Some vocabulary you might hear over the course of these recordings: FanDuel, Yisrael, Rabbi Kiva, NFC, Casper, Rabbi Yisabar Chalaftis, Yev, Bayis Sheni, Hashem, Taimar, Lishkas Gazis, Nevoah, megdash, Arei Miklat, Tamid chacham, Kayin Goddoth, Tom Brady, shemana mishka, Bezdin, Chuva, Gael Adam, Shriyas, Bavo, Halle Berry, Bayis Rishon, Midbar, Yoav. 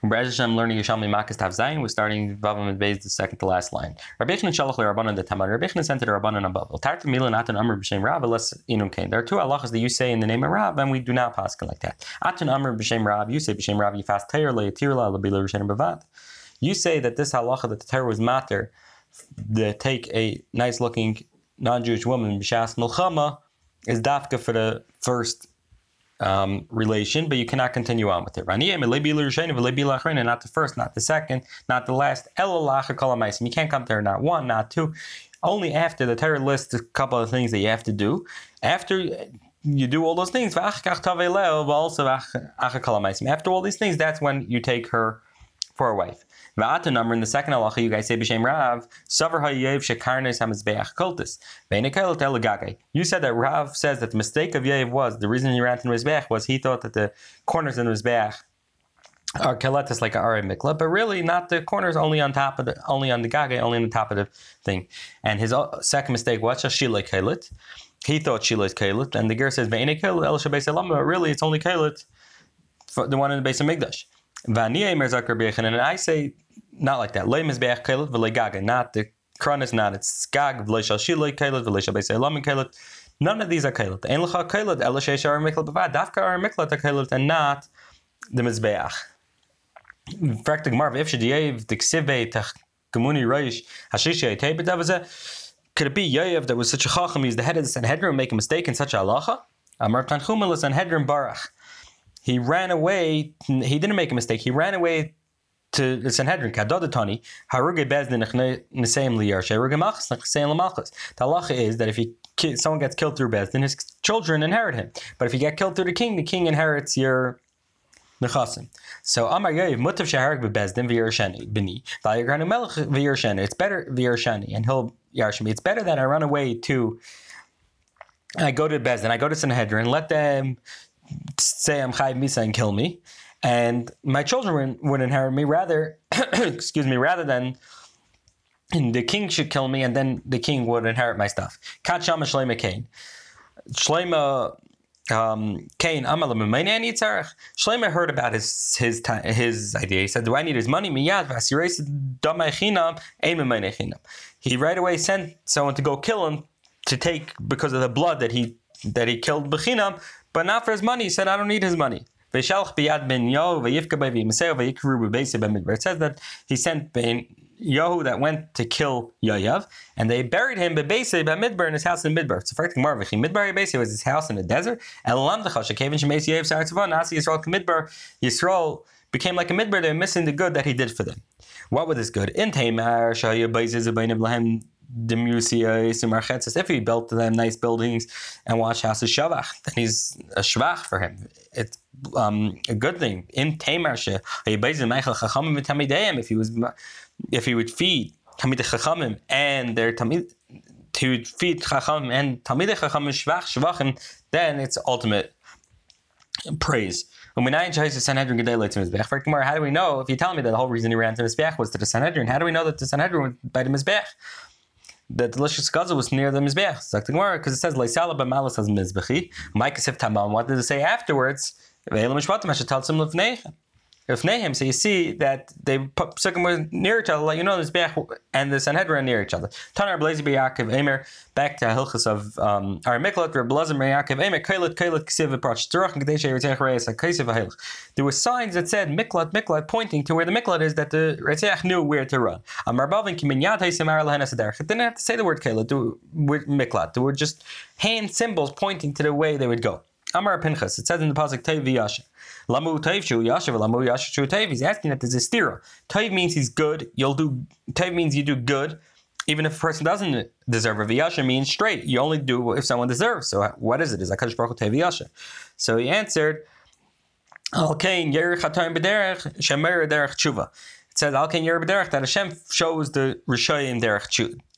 We're learning Yishalmi Makas Tav Zayin. We're starting Bavo and Bezdin, the second to last line. Rabbi Yisabar Chalaftis Rabbanon the Tamid Rabbi Yisabar sent to Rabbanon and Bavo. Tartu Milan Atan Amr B'Shem Rab. Unless Inun Kain. There are two halachas that you say in the name of Rab, and we do not pass like that. Atan Amr B'Shem Rab. You say B'Shem Rab. You fast Teir LeYatir La LeBila B'Shem Bavat. You say that this halacha that the Teir was matter, to take a nice looking non-Jewish woman B'Shas Milchama is dafka for the first relation, but you cannot continue on with it. Not the first, not the second, not the last. You can't come there, not one, not two. Only after the Torah lists a couple of things that you have to do. After you do all those things, after all these things, that's when you take her for a wife. In the second halacha, you guys say B'Shem Rav. You said that Rav says that the mistake of Yev was the reason he ran to the Mizbech was he thought that the corners in the Mizbech are keletas like an Arei Mikla, but really not the corners, only on the gage, only on the top of the thing. And his second mistake was Shashila Kelet. He thought Shila is Kelet, and the ger says Ve'ene Kelet El Shabes Elam, but really it's only Kelet, the one in the base of megdash. And I say not like that. Not the Quran is not its skag. None of these are kelet. And not the mizbeach. Could it be Yoav that was such a chacham, he's the head of the Sanhedrin, make a mistake in such a halacha? He ran away, he didn't make a mistake, he ran away to the Sanhedrin. The halacha is that if someone gets killed through Bezdin, his children inherit him. But if you get killed through the king inherits your nechasim. So Amar Yoav, mutav sheharag bebezdin v'yirsheni b'ni, v'yirganu melech v'yirsheni. It's better v'yirsheni, and he'll yarsh me. It's better that I run away to, I go to Bezdin, I go to Sanhedrin, let them say I'm Chai Misa and kill me, and my children would inherit me rather than the king should kill me and then the king would inherit my stuff. Kat Shama Shlema Kain. Shlema Kain Amala Mimani Yitzarach. Shlema heard about his idea. He said, do I need his money? Miyad Vasirei Damai Chinam Ein Mimani Chinam. He right away sent someone to go kill him to take because of the blood that he killed Bechinam. But not for his money. He said, I don't need his money. It says that he sent Ben Yohu that went to kill Yoav, and they buried him in his house in Midbar. So Midbar was his house in the desert. Yisrael became like a Midbar. They were missing the good that he did for them. What was this good? In Taimar, Demusia Marchet says, if he built them nice buildings and watched houses Shavach, then he's a Shavach for him. It's a good thing. In Taimar, if he would feed Tamid chacham and their Tamid, he would feed Chachamim and Tamid chacham Shavachim, then it's ultimate praise. When we now chose the Sanhedrin Gedalei to Mizbech, how do we know if you tell me that the whole reason he ran to Mizbech was to the Sanhedrin? How do we know that the Sanhedrin was by the Mizbech? That the Lishkas Gazis was near the Mizbech, because it says Leisala b'Malas has Mizbechi. Micah Tamam. What did it say afterwards? So you see that they put near each other, let you know the Mizbech and the Sanhedrin are near each other. Tanar Blazi b'Yakiv Emer. Back to Hilchos of Arei Miklat. Reb Blazim b'Yakiv Emer. Kailat Kesiv v'Parch Teruch and Kadesh Eretach Reis HaKesiv v'Hilch. There were signs that said Miklat, pointing to where the Miklat is, that the Eretach knew where to run. Amar Bavin Kiminyat Haysimar Lahenas Aderach. It didn't have to say the word Kailat with Miklat. There were just hand symbols pointing to the way they would go. Amar Pinchas, it says in the Pasuk, Teiv Vyasha. Lamu Teiv Shu Yasha, Lamu Yasha Shu Teiv. He's asking that there's a stira. Teiv means he's good. Teiv means you do good, even if a person doesn't deserve it. Vyasha means straight. You only do if someone deserves. So what is it? Is HaKadosh Baruch Hu Teiv Vyasha? So he answered, Al Kain Yerich HaTayim B'derech, Shemer Derech Chuva. It says, Al Kain Yerich B'derech, that Hashem shows the Rishayim Derech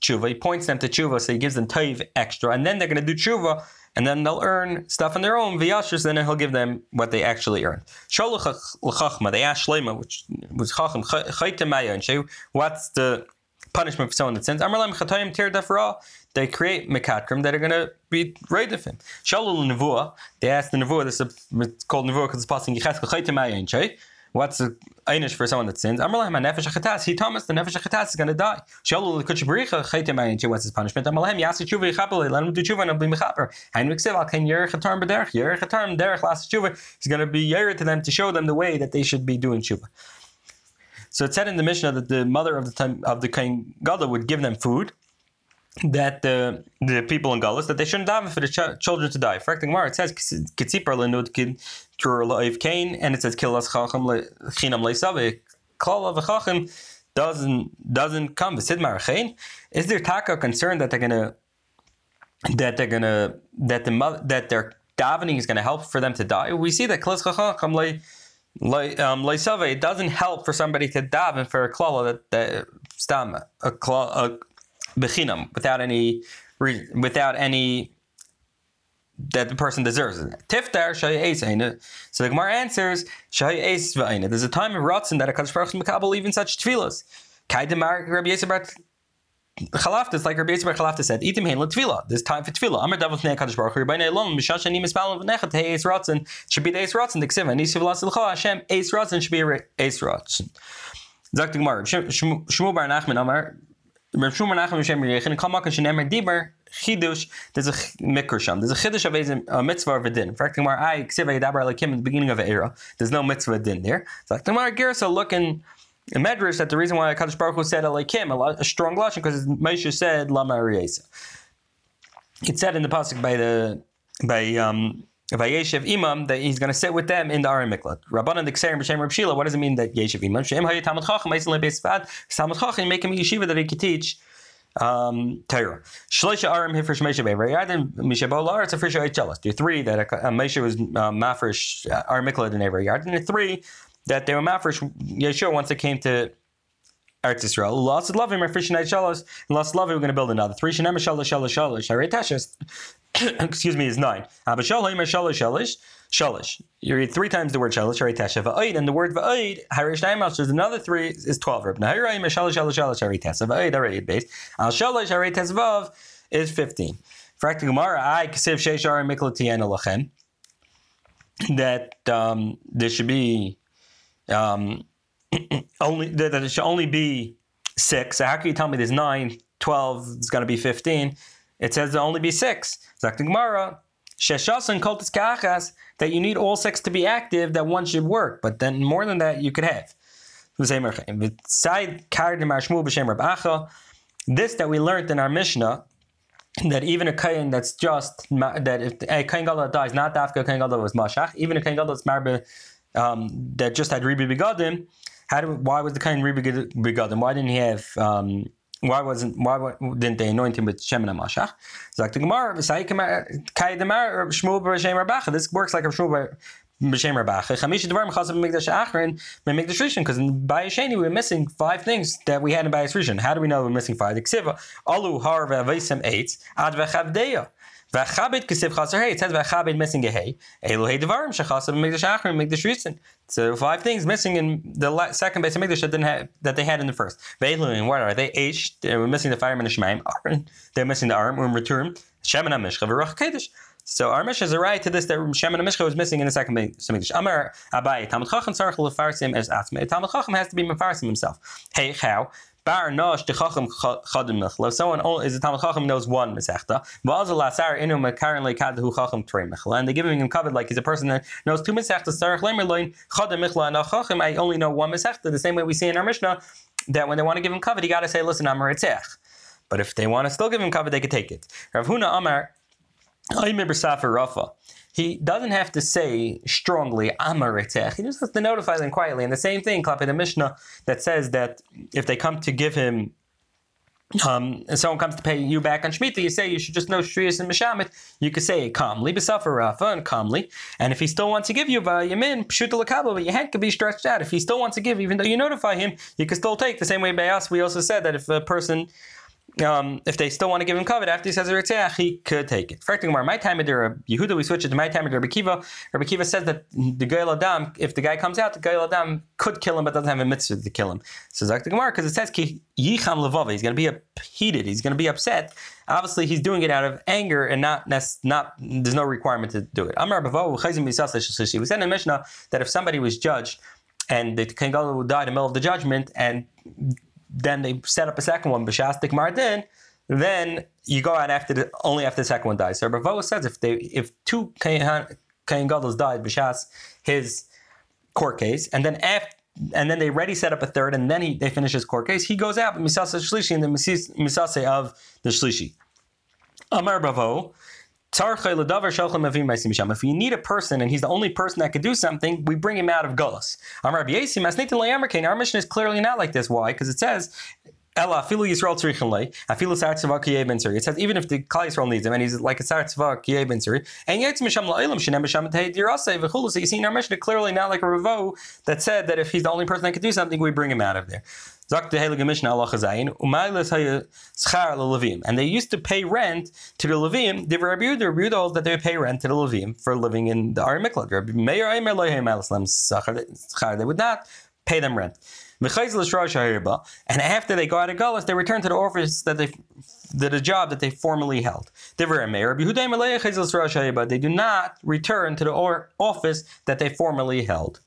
Chuva. He points them to Chuva, so he gives them Teiv extra. And then they're going to do Chuva, and then they'll earn stuff on their own, v'yashus, and then he'll give them what they actually earned. Shaluch l'chachma, they asked Shlema, which was chacham, chaytemaya, and she, what's the punishment for someone that sins? Amar lahem chatayim tir dafra, they create mekatrim that are going to be right of him. Shaluch l'nevoah, they asked the Nevoah, this is called Nevoah because it's passing, chaytemaya, and she, What's the einish for someone that sins? Amar lahem nefesh hachatas. He Thomas, the nefesh hachatas is going to die. Shalu l'kuch bericha chaytim ayin. What's his punishment? Amar lahem yasi tshuva yichapeli. Let him do tshuva and be mechaper. Hainu k'siv al ken yerech hatarm b'derech. Yerech hatarm derech las tshuva. He's going to be yered to them to show them the way that they should be doing tshuva. So it said in the Mishnah that the mother of the Kayin Goddoth would give them food, that the people in Galus, that they shouldn't daven for the children to die. For acting more, it says Kitzipar lenud kid tur loiv Kain, and it says Kilas Chacham lechinam leisavi. Klal of Chacham doesn't come. V'sidmar Kain. Is there taka concern that their davening is gonna help for them to die? We see that Kilas Chacham le. It doesn't help for somebody to daven for a klala that stam a bechinam without any that the person deserves it. Tiftar shayes aina. So the Gemara answers shayes v'aina. There's a time in Ratzon that a Kadosh Baruch Hu mekabel even such tefillos. Kaidemar Rabbi Yisabar Chalaftis, like Rabbi Yisabar Chalaftis said, itim hein l'tefila. There's time for tefila. Amar davos nei Kadosh Baruch Hu ribayne elon mishas shani mispalon v'nechet hey eis rotzen should be the eis rotzen. The ksiva nisi v'las l'cha Hashem eis rotzen should be eis rotzen. Zakt Gemara Shmuel bar Nachman Amar Reb Shmuel bar Nachman Hashem Yerechin Kamak and Shenemer Dibar Chidush. There's a mikrasham. There's a chidush of a mitzvah of a din. Zakt Gemara I ksiva yedaber alekim at the beginning of an era. There's no mitzvah din there. Zakt Gemara Gersa looking. In Medrash, that the reason why Kadosh Baruch Hu said Aleikim, a strong lashon, because Moshe said Lama Ariesa. It said in the Pasuk by Vayeshev Imam that he's going to sit with them in the Arei Miklat. Rabbanan Dikserim B'Shem Reb Shila. What does it mean that Yeshev Imam? Shem Hayy Tamid Chacham Eisel LeBeisvad. Tamid Chacham make him a yeshiva that he could teach Torah. Shlishi Arim Hifrish Moshe Be'Evrayadin Mishabo La'aretz Hifrish Oitzelas. There are three that Moshe was mafresh Arei Miklat and Evrayadin. There are three that they were mafresh Yeshua once they came to Eretz Yisrael. Lost love him, mafresh and shalos. Lost love him, we're going to build another three. Shenem shalosh shalosh shalosh. Excuse me, is 9. Abashalim shalosh shalosh shalosh. You read 3 times the word shalosh. Harei tasha va'oid, and the word va'oid harish daimos. There's another 3 is 12. Reb Nahiraim shalosh shalosh shalosh harei tasha va'oid harei base. Al shalosh harei tasvav is 15. For acting Gemara, I k'siv sheishar miklatiyan alachem that there should be. That it should only be 6. So how can you tell me there's 9, 12, it's going to be 15? It says there'll only be 6. Zakta Gemara, Sheshasan Koltis Kachas, that you need all 6 to be active, that one should work, but then more than that you could have. This that we learned in our Mishnah, that even a Kayin that's just, that if a Kayin Goddoth dies, not the Afka Kayin Goddoth was Mashach, even a Kayin Goddoth that's Marbe, that just had Rebbe Begadim. Why was the Kayin Rebbe Begadim? Why didn't he have? Why didn't they anoint him with shemana mishka? Zakta Gemara, Kaidemar shmul b'bechem rabacha. This works like a shmul b'bechem rabacha. Chamisha dvarim chasav megdash achrin megdash rishon. Because in Bayis Sheni we're missing 5 things that we had in Bayis Rishon. How do we know we're missing 5? The Ksiva alu har ve'avisem 8 ad v'chavdeya. V'chabed k'siv chaser hey. It says v'chabed missing a hey. Elohei devarim shechasav mikdash achrim mikdash rishon. So 5 things missing in the second base of mikdash that didn't have, that they had in the first. Ve'elohim, what are they? Eish. They were missing the fire and the shemaim. They're missing the arm. We're return. Shemana mishka v'ruach kedush. So our Mishnah is a right to this that shemana mishka was missing in the second base of mikdash. Amar Abaye Tamid chacham tzarich lefarsim es atzmei. Tamid chacham has to be mefarsim himself. Hey, how? Bar nosh the chacham chadim mechla. Someone is a Tamid chacham knows one mesechta. V'azal lasar inu mekarin leikadhu chacham trei mechla. And they're giving him covered like he's a person that knows 2 mesechtas. Sarach lemerloin chadim mechla anach chacham. I only know one mesechta. The same way we see in our Mishnah that when they want to give him covered, you got to say, listen, I'm a ritzach. But if they want to still give him covered, they could take it. Rav Huna Amar, I ber'safar rafa. He doesn't have to say strongly, I'm a ritzach. He just has to notify them quietly. And the same thing, Klape the Mishnah, that says that if they come to give him, someone comes to pay you back on Shemitah, you say you should just know Shriyas and Meshamet. You could say it calmly, ber'safar rafa, and calmly. And if he still wants to give you, Yamin, Pshut l'kabel, but your hand could be stretched out. If he still wants to give, even though you notify him, you can still take. The same way by us, we also said that if a person, if they still want to give him covet after he says Ritzach, he could take it. For my time of Yehuda, we switch it to my time of Rabbi Kiva. Rabbi Kiva says that the Gael Adam, if the guy comes out, the Gael Adam could kill him, but doesn't have a mitzvah to kill him. So Zakta Gemara, because it says Ki Yicham Levava, he's going to be heated, he's going to be upset. Obviously, he's doing it out of anger and not. There's no requirement to do it. Amar Bavo Chayzim Misasa Shlishi. We said in the Mishnah that if somebody was judged and the Kayin Goddoth would die in the middle of the judgment, and then they set up a second one, B'shastik Mardin, then you go out after only after the second one dies. So Rabbi Bavo says if two Kayin Goddoths died, B'shas his court case, and then they already set up a third, and then they finish his court case, he goes out with Misasa Shlishi and the Misasa of the Shlishi. Amar Bavo, if you need a person and he's the only person that could do something, we bring him out of Golos. Our mission is clearly not like this. Why? Because it says, it says even if the Klal Yisrael needs him, and he's like a Sar Tzva Kiyeh Ben Suri, and so you see in our mission, clearly not like a Ravo that said that if he's the only person that could do something, we bring him out of there. And they used to pay rent to the Levim. The Rabbi Yehuda holds that they would pay rent to the Levim for living in the Arei Miklat. They would not pay them rent. And after they go out of Galus, they return to the office the job that they formerly held. They do not return to the office that they formerly held.